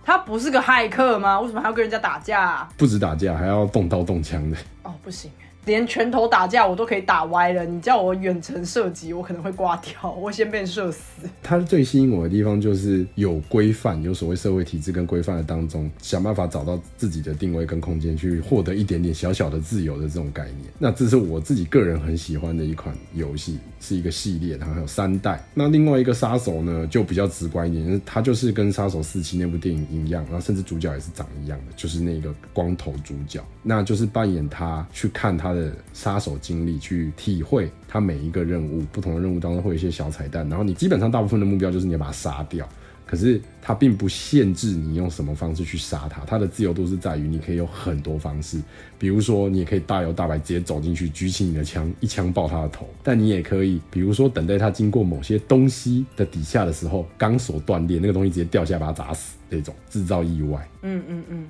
他不是个骇客吗？为什么还要跟人家打架啊？不止打架，还要动刀动枪的。哦，不行，连拳头打架我都可以打歪了，你叫我远程射击我可能会挂掉，我先被射死。它最吸引我的地方就是有规范，有所谓社会体制跟规范的当中想办法找到自己的定位跟空间，去获得一点点小小的自由的这种概念。那这是我自己个人很喜欢的一款游戏，是一个系列，它还有3代。那另外一个杀手呢就比较直观一点，它就是跟杀手47那部电影一样，然后甚至主角也是长一样的，就是那个光头主角，那就是扮演他去看他他的杀手经历去体会他每一个任务，不同的任务当中会有一些小彩蛋，然后你基本上大部分的目标就是你要把他杀掉，可是他并不限制你用什么方式去杀他，他的自由度是在于你可以有很多方式，比如说你也可以大摇大摆直接走进去举起你的枪一枪爆他的头，但你也可以比如说等待他经过某些东西的底下的时候钢索断裂，那个东西直接掉下来把他砸死，这种制造意外。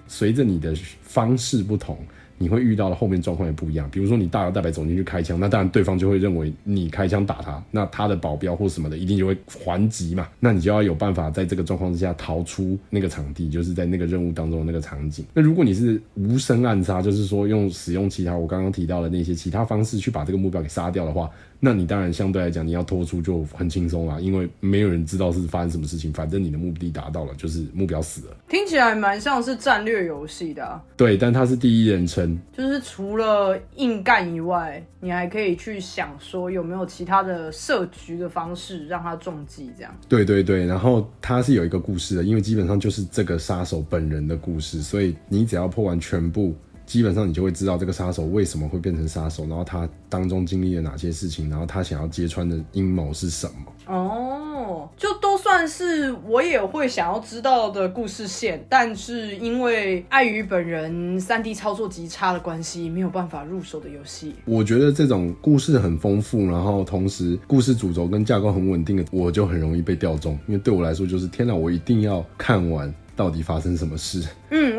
随着你的方式不同，你会遇到的后面状况也不一样，比如说你大摇大摆走进去开枪，那当然对方就会认为你开枪打他，那他的保镖或什么的一定就会还击嘛，那你就要有办法在这个状况之下逃出那个场地，就是在那个任务当中的那个场景。那如果你是无声暗杀，就是说用使用其他我刚刚提到的那些其他方式去把这个目标给杀掉的话，那你当然相对来讲你要脱出就很轻松啦，因为没有人知道是发生什么事情，反正你的目的达到了就是目标死了。听起来蛮像是战略游戏的啊。对，但它是第一人称，就是除了硬干以外你还可以去想说有没有其他的设局的方式让它中计这样。对对对，然后它是有一个故事的，因为基本上就是这个杀手本人的故事，所以你只要破完全部基本上你就会知道这个杀手为什么会变成杀手，然后他当中经历了哪些事情，然后他想要揭穿的阴谋是什么。哦，就都算是我也会想要知道的故事线，但是因为碍于本人 3D 操作极差的关系没有办法入手的游戏。我觉得这种故事很丰富，然后同时故事主轴跟架构很稳定的，我就很容易被吊中，因为对我来说就是天哪，我一定要看完到底发生什么事。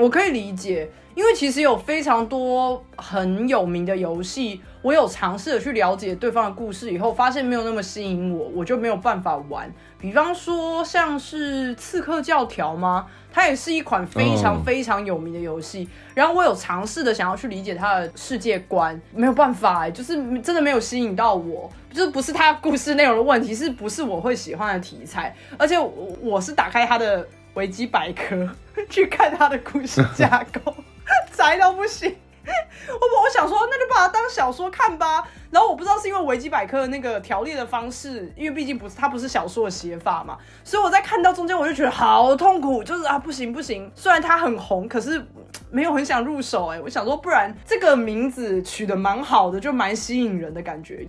我可以理解，因为其实有非常多很有名的游戏，我有尝试的去了解对方的故事以后发现没有那么吸引我，我就没有办法玩。比方说像是刺客教条吗，它也是一款非常非常有名的游戏，然后我有尝试的想要去理解它的世界观，没有办法就是真的没有吸引到我，就是不是它故事内容的问题，是不是我会喜欢的题材。而且 我是打开它的维基百科去看它的故事架构宅到不行我想说那就把它当小说看吧，然后我不知道是因为维基百科的那个条列的方式，因为毕竟不是它不是小说的写法嘛，所以我在看到中间我就觉得好痛苦，就是啊不行，虽然它很红可是没有很想入手。我想说不然这个名字取得蛮好的，就蛮吸引人的感觉。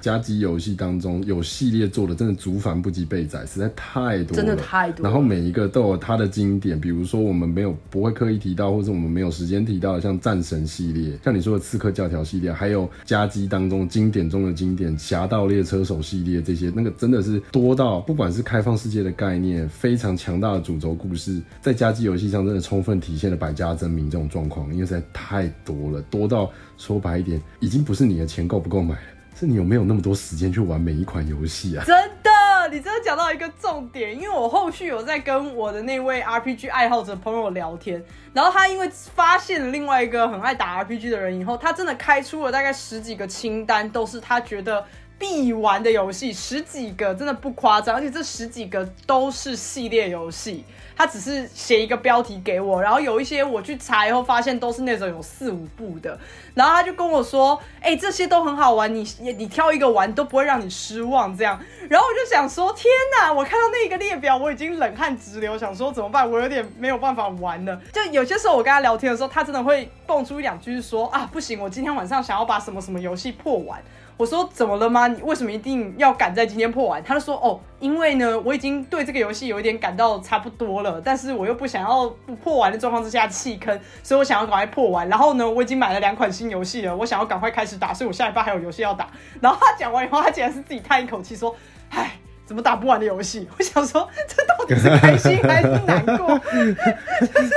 家机游戏当中有系列做的真的族繁不及备载，实在太多了，真的太多了，然后每一个都有它的经典，比如说我们不会刻意提到或者我们没有时间提到的像战神系列，像你说的刺客教条系列，还有家机当中经典中的经典侠盗猎车手系列，这些那个真的是多到不管是开放世界的概念，非常强大的主轴故事，在家机游戏上真的充分体现了百家争鸣这种状况，因为实在太多了，多到说白一点已经不是你的钱够不够买了，是你有没有那么多时间去玩每一款游戏啊。真的，你真的讲到一个重点，因为我后续有在跟我的那位 RPG 爱好者朋友聊天，然后他因为发现了另外一个很爱打 RPG 的人以后，他真的开出了大概10几个清单，都是他觉得必玩的游戏，10几个真的不夸张，而且这10几个都是系列游戏，他只是写一个标题给我，然后有一些我去查以后发现都是那种有4-5部的，然后他就跟我说这些都很好玩，你挑一个玩都不会让你失望这样。然后我就想说天哪，我看到那个列表我已经冷汗直流，想说怎么办，我有点没有办法玩了。就有些时候我跟他聊天的时候，他真的会蹦出1-2句说啊不行，我今天晚上想要把什么什么游戏破完。我说怎么了吗？你为什么一定要赶在今天破完？他就说因为呢我已经对这个游戏有一点感到差不多了，但是我又不想要不破完的状况之下弃坑，所以我想要赶快破完。然后呢我已经买了2款新游戏了，我想要赶快开始打，所以我下一把还有游戏要打。然后他讲完以后，他竟然是自己叹一口气说唉，怎么打不完的游戏。我想说这到底是开心还是难过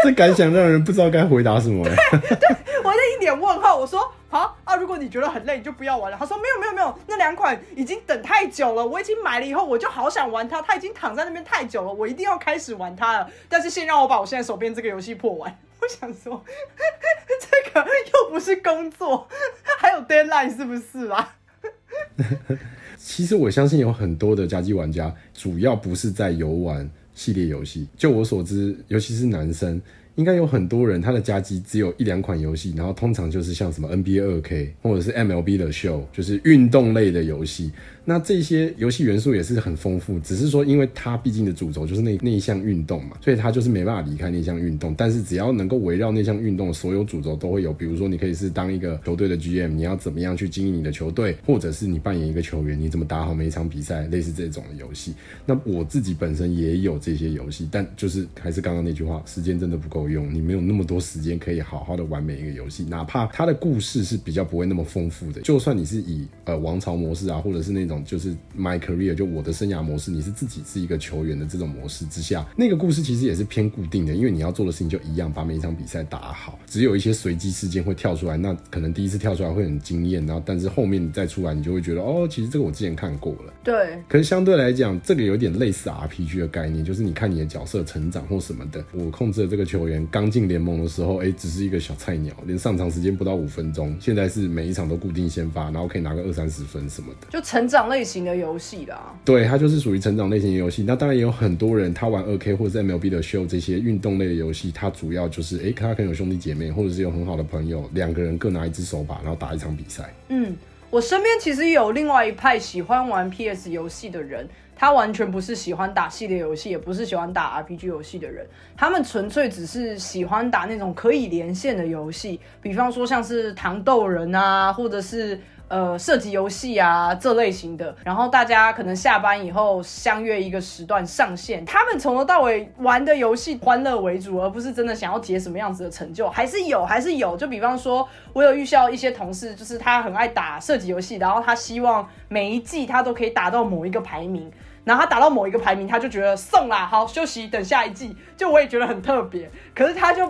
这感想让人不知道该回答什么。对，我那一脸问号，我说啊如果你觉得很累你就不要玩了。他说没有，那2款已经等太久了，我已经买了以后我就好想玩它，它已经躺在那边太久了，我一定要开始玩它了，但是先让我把我现在手边这个游戏破完。我想说这个又不是工作，还有 deadline 是不是啊其实我相信有很多的家机玩家主要不是在游玩系列游戏，就我所知尤其是男生应该有很多人他的家机只有1-2款游戏，然后通常就是像什么 NBA 2K 或者是 MLB 的 show， 就是运动类的游戏，那这些游戏元素也是很丰富，只是说因为它毕竟的主轴就是那一项运动嘛，所以它就是没办法离开那项运动，但是只要能够围绕那项运动的所有主轴都会有，比如说你可以是当一个球队的 GM， 你要怎么样去经营你的球队，或者是你扮演一个球员，你怎么打好每一场比赛，类似这种的游戏。那我自己本身也有这些游戏，但就是还是刚刚那句话，时间真的不够用，你没有那么多时间可以好好的玩每一个游戏，哪怕它的故事是比较不会那么丰富的，就算你是以王朝模式啊，或者是那种就是 my career 就我的生涯模式，你是自己是一个球员的这种模式之下，那个故事其实也是偏固定的，因为你要做的事情就一样，把每一场比赛打好，只有一些随机事件会跳出来，那可能第一次跳出来会很惊艳，然后但是后面再出来你就会觉得哦，其实这个我之前看过了。对，可是相对来讲这个有点类似 RPG 的概念，就是你看你的角色成长或什么的。我控制的这个球员刚进联盟的时候只是一个小菜鸟，连上场时间不到5分钟，现在是每一场都固定先发，然后可以拿个20-30分什么的，就成长类型的游戏啦。对，它就是属于成长类型的游戏。那当然也有很多人他玩 2K 或者是 MLB 的 show 这些运动类的游戏，他主要就是他可能有兄弟姐妹或者是有很好的朋友，两个人各拿一支手把然后打一场比赛。嗯，我身边其实有另外一派喜欢玩 PS 游戏的人，他完全不是喜欢打系列游戏，也不是喜欢打 RPG 游戏的人，他们纯粹只是喜欢打那种可以连线的游戏，比方说像是糖豆人啊，或者是射击游戏啊这类型的，然后大家可能下班以后相约一个时段上线，他们从头到尾玩的游戏欢乐为主，而不是真的想要解什么样子的成就。还是有就比方说我有遇到一些同事，就是他很爱打射击游戏，然后他希望每一季他都可以打到某一个排名，然后他打到某一个排名他就觉得送啦，好休息等下一季，就我也觉得很特别。可是他就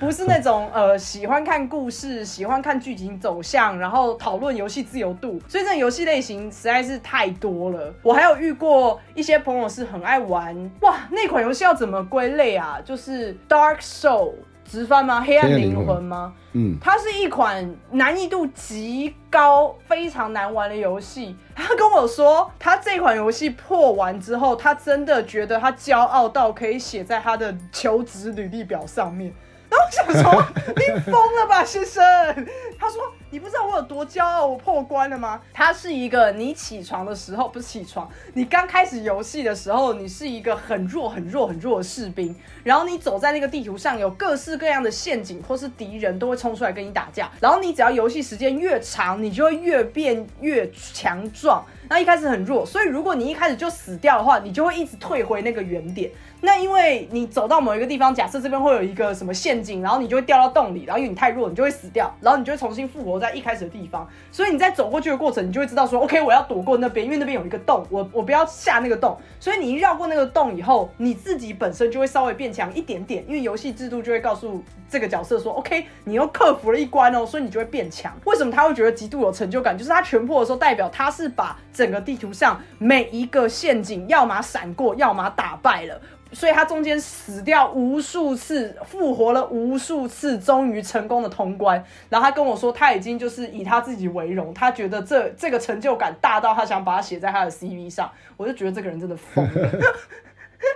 不是那种喜欢看故事，喜欢看剧情走向，然后讨论游戏自由度，所以这种游戏类型实在是太多了。我还有遇过一些朋友是很爱玩，哇，那款游戏要怎么归类啊，就是 Dark Souls， 直翻吗？黑暗灵魂吗？嗯，它是一款难易度极高非常难玩的游戏。他跟我说他这款游戏破完之后，他真的觉得他骄傲到可以写在他的求职履历表上面。然后我想说你疯了吧先生，他说你不知道我有多骄傲，我破关了吗？它是一个你起床的时候，不是起床，你刚开始游戏的时候，你是一个很弱很弱很弱的士兵，然后你走在那个地图上，有各式各样的陷阱或是敌人都会冲出来跟你打架，然后你只要游戏时间越长，你就会越变越强壮。那一开始很弱，所以如果你一开始就死掉的话，你就会一直退回那个原点。那因为你走到某一个地方，假设这边会有一个什么陷阱，然后你就会掉到洞里，然后因为你太弱你就会死掉，然后你就会重新复活在一开始的地方。所以你在走过去的过程，你就会知道说 OK 我要躲过那边，因为那边有一个洞，我不要下那个洞。所以你一绕过那个洞以后，你自己本身就会稍微变强一点点，因为游戏制度就会告诉这个角色说 OK 你又克服了一关哦，所以你就会变强。为什么他会觉得极度有成就感，就是他全破的时候代表他是把整个地图上每一个陷阱要么闪过要么打败了，所以他中间死掉无数次，复活了无数次，终于成功的通关。然后他跟我说他已经就是以他自己为荣，他觉得这个成就感大到他想把它写在他的 CV 上。我就觉得这个人真的疯了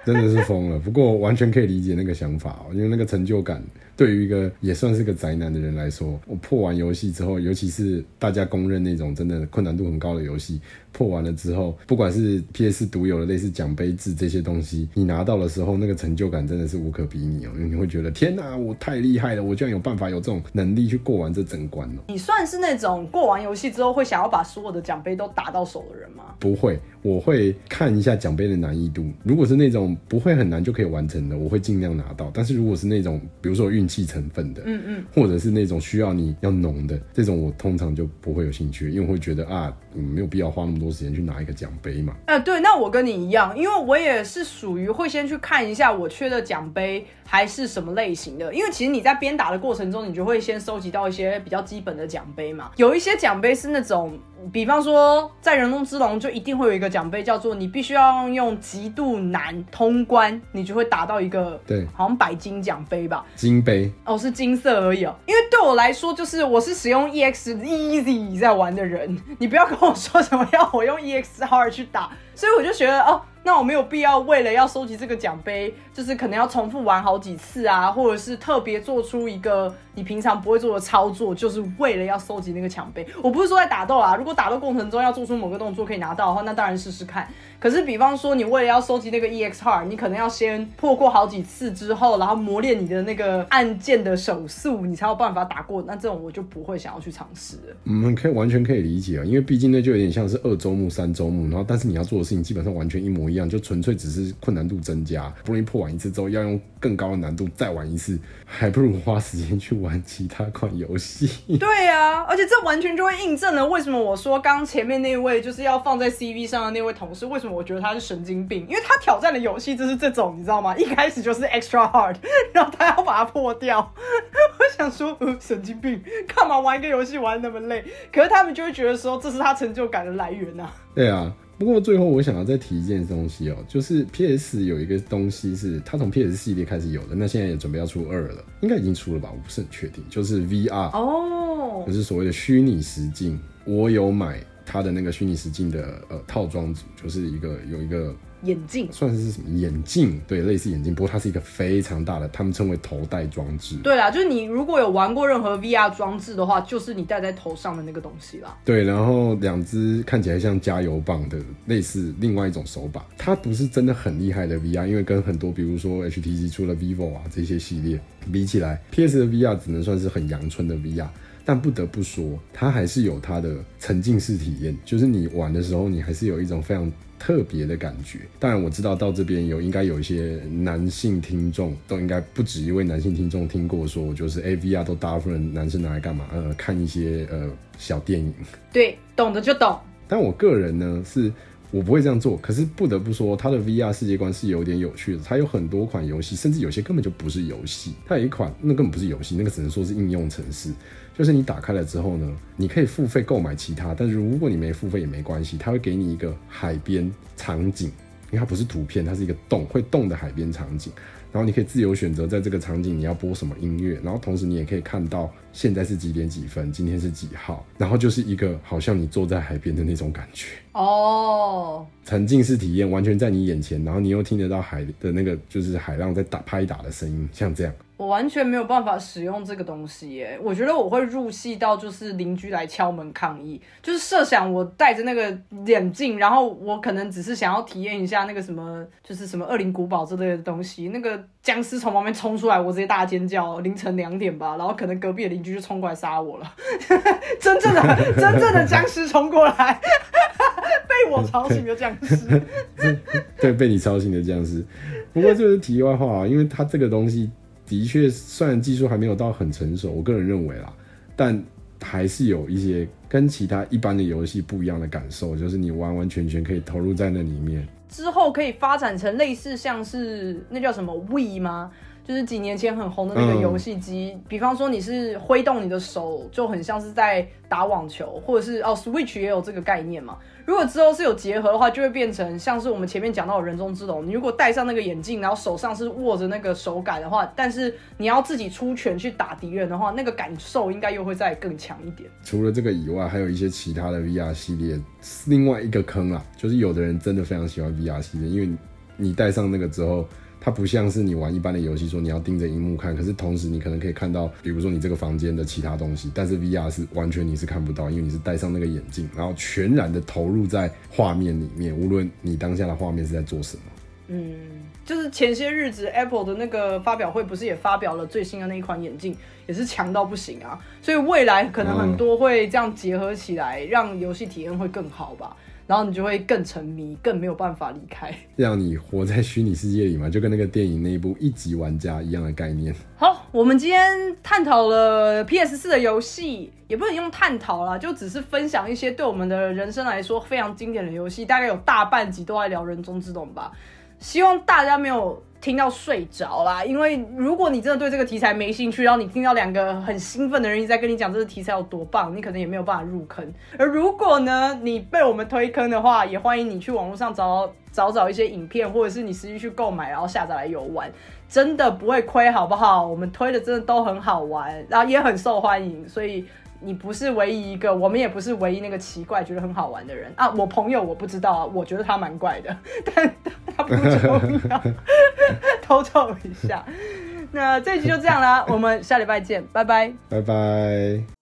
真的是疯了。不过我完全可以理解那个想法因为那个成就感对于一个也算是个宅男的人来说，我破完游戏之后，尤其是大家公认那种真的困难度很高的游戏，破完了之后，不管是 PS 独有的类似奖杯制这些东西，你拿到的时候那个成就感真的是无可比拟哦，因为你会觉得天哪，我太厉害了，我居然有办法有这种能力去过完这整关哦。你算是那种过完游戏之后会想要把所有的奖杯都打到手的人吗？不会，我会看一下奖杯的难易度，如果是那种不会很难就可以完成的，我会尽量拿到。但是如果是那种比如说运气成分的，或者是那种需要你要浓的，这种我通常就不会有兴趣，因为我会觉得啊，没有必要花那么多时间去拿一个奖杯嘛。对，那我跟你一样，因为我也是属于会先去看一下我缺的奖杯还是什么类型的，因为其实你在边打的过程中，你就会先收集到一些比较基本的奖杯嘛。有一些奖杯是那种，比方说在人中之龙就一定会有一个奖杯叫做你必须要用极度难通关，你就会达到一个对，好像白金奖杯吧，金杯哦，是金色而已哦。因为对我来说，就是我是使用 EX Easy 在玩的人，你不要跟我说什么要我用 EX Hard 去打。所以我就觉得哦，那我没有必要为了要收集这个奖杯，就是可能要重复玩好几次啊，或者是特别做出一个你平常不会做的操作，就是为了要收集那个奖杯。我不是说在打斗啊，如果打斗过程中要做出某个动作可以拿到的话，那当然试试看。可是比方说你为了要收集那个 EX Heart， 你可能要先破过好几次之后，然后磨练你的那个按键的手速，你才有办法打过。那这种我就不会想要去尝试了。嗯，可以完全可以理解啊，因为毕竟那就有点像是2周目、3周目，然后但是你要做的事情基本上完全一模一样。就纯粹只是困难度增加，不容易破完一次之后要用更高的难度再玩一次，还不如花时间去玩其他款游戏。对啊，而且这完全就会印证了为什么我说刚前面那位就是要放在 CV 上的那位同事，为什么我觉得他是神经病，因为他挑战的游戏就是这种，你知道吗？一开始就是 extra hard， 然后他要把它破掉。我想说，神经病，干嘛玩一个游戏玩那么累？可是他们就会觉得说，这是他成就感的来源啊。对啊。不过最后我想要再提一件东西哦，就是 PS 有一个东西是它从 PS 系列开始有的，那现在也准备要出2了，应该已经出了吧，我不是很确定，就是 VR 哦，就是所谓的虚拟实境。我有买它的那个虚拟实境的套装组，就是有一个眼镜，算是什么眼镜，对，类似眼镜，不过它是一个非常大的，他们称为头戴装置。对啦，就是你如果有玩过任何 VR 装置的话，就是你戴在头上的那个东西啦。对，然后2只看起来像加油棒的类似另外一种手把，它不是真的很厉害的 VR， 因为跟很多比如说 HTC 出了 Vivo 啊这些系列比起来， PS 的 VR 只能算是很阳春的 VR，但不得不说它还是有它的沉浸式体验，就是你玩的时候你还是有一种非常特别的感觉。当然我知道到这边应该有一些男性听众，都应该不止一位男性听众听过说就是 VR 都大部分男生拿来干嘛，看一些小电影，对，懂的就懂。但我个人呢是我不会这样做，可是不得不说它的 VR 世界观是有点有趣的，它有很多款游戏，甚至有些根本就不是游戏，它有一款那根本不是游戏，那个只能说是应用程式，就是你打开了之后呢，你可以付费购买其他，但如果你没付费也没关系，它会给你一个海边场景，因为它不是图片，它是一个会动的海边场景，然后你可以自由选择在这个场景你要播什么音乐，然后同时你也可以看到现在是几点几分，今天是几号，然后就是一个好像你坐在海边的那种感觉哦，沉浸式体验完全在你眼前，然后你又听得到海的那个就是海浪在拍打的声音，像这样。我完全没有办法使用这个东西耶，我觉得我会入戏到就是邻居来敲门抗议，就是设想我戴着那个眼镜，然后我可能只是想要体验一下那个什么就是什么恶灵古堡之类的东西，那个僵尸从旁边冲出来，我直接大尖叫，凌晨2点吧，然后可能隔壁的邻居就冲过来杀我了。真正的僵尸冲过来。被我吵醒的僵尸。对，被你吵醒的僵尸。不过就是题外话啊，因为它这个东西的确虽然技术还没有到很成熟，我个人认为啦，但还是有一些跟其他一般的游戏不一样的感受，就是你完完全全可以投入在那里面，之后可以发展成类似像是那叫什么 Wii 吗，就是几年前很红的那个游戏机，比方说你是挥动你的手就很像是在打网球，或者是Switch 也有这个概念嘛。如果之后是有结合的话，就会变成像是我们前面讲到的人中之龙，你如果戴上那个眼镜，然后手上是握着那个手感的话，但是你要自己出拳去打敌人的话，那个感受应该又会再更强一点。除了这个以外，还有一些其他的 VR 系列，另外一个坑啦，就是有的人真的非常喜欢 VR 系列，因为你戴上那个之后，它不像是你玩一般的游戏说你要盯着萤幕看，可是同时你可能可以看到比如说你这个房间的其他东西，但是 VR 是完全你是看不到，因为你是戴上那个眼镜，然后全然的投入在画面里面，无论你当下的画面是在做什么。就是前些日子 Apple 的那个发表会不是也发表了最新的那一款眼镜，也是强到不行啊，所以未来可能很多会这样结合起来，让游戏体验会更好吧，然后你就会更沉迷，更没有办法离开，让你活在虚拟世界里嘛，就跟那个电影那一部一级玩家一样的概念。好，我们今天探讨了 PS4 的游戏，也不能用探讨啦，就只是分享一些对我们的人生来说非常经典的游戏，大概有大半集都在聊人中之龙吧，希望大家没有听到睡着啦，因为如果你真的对这个题材没兴趣，然后你听到2个很兴奋的人一直在跟你讲这个题材有多棒，你可能也没有办法入坑。而如果呢你被我们推坑的话，也欢迎你去网络上找一些影片，或者是你实际去购买然后下载来游玩，真的不会亏好不好，我们推的真的都很好玩，然后也很受欢迎，所以你不是唯一一个，我们也不是唯一那个奇怪觉得很好玩的人啊。我朋友我不知道啊，我觉得他蛮怪的，但他不重要，偷偷一下。那这一集就这样啦，我们下礼拜见，拜拜，拜拜。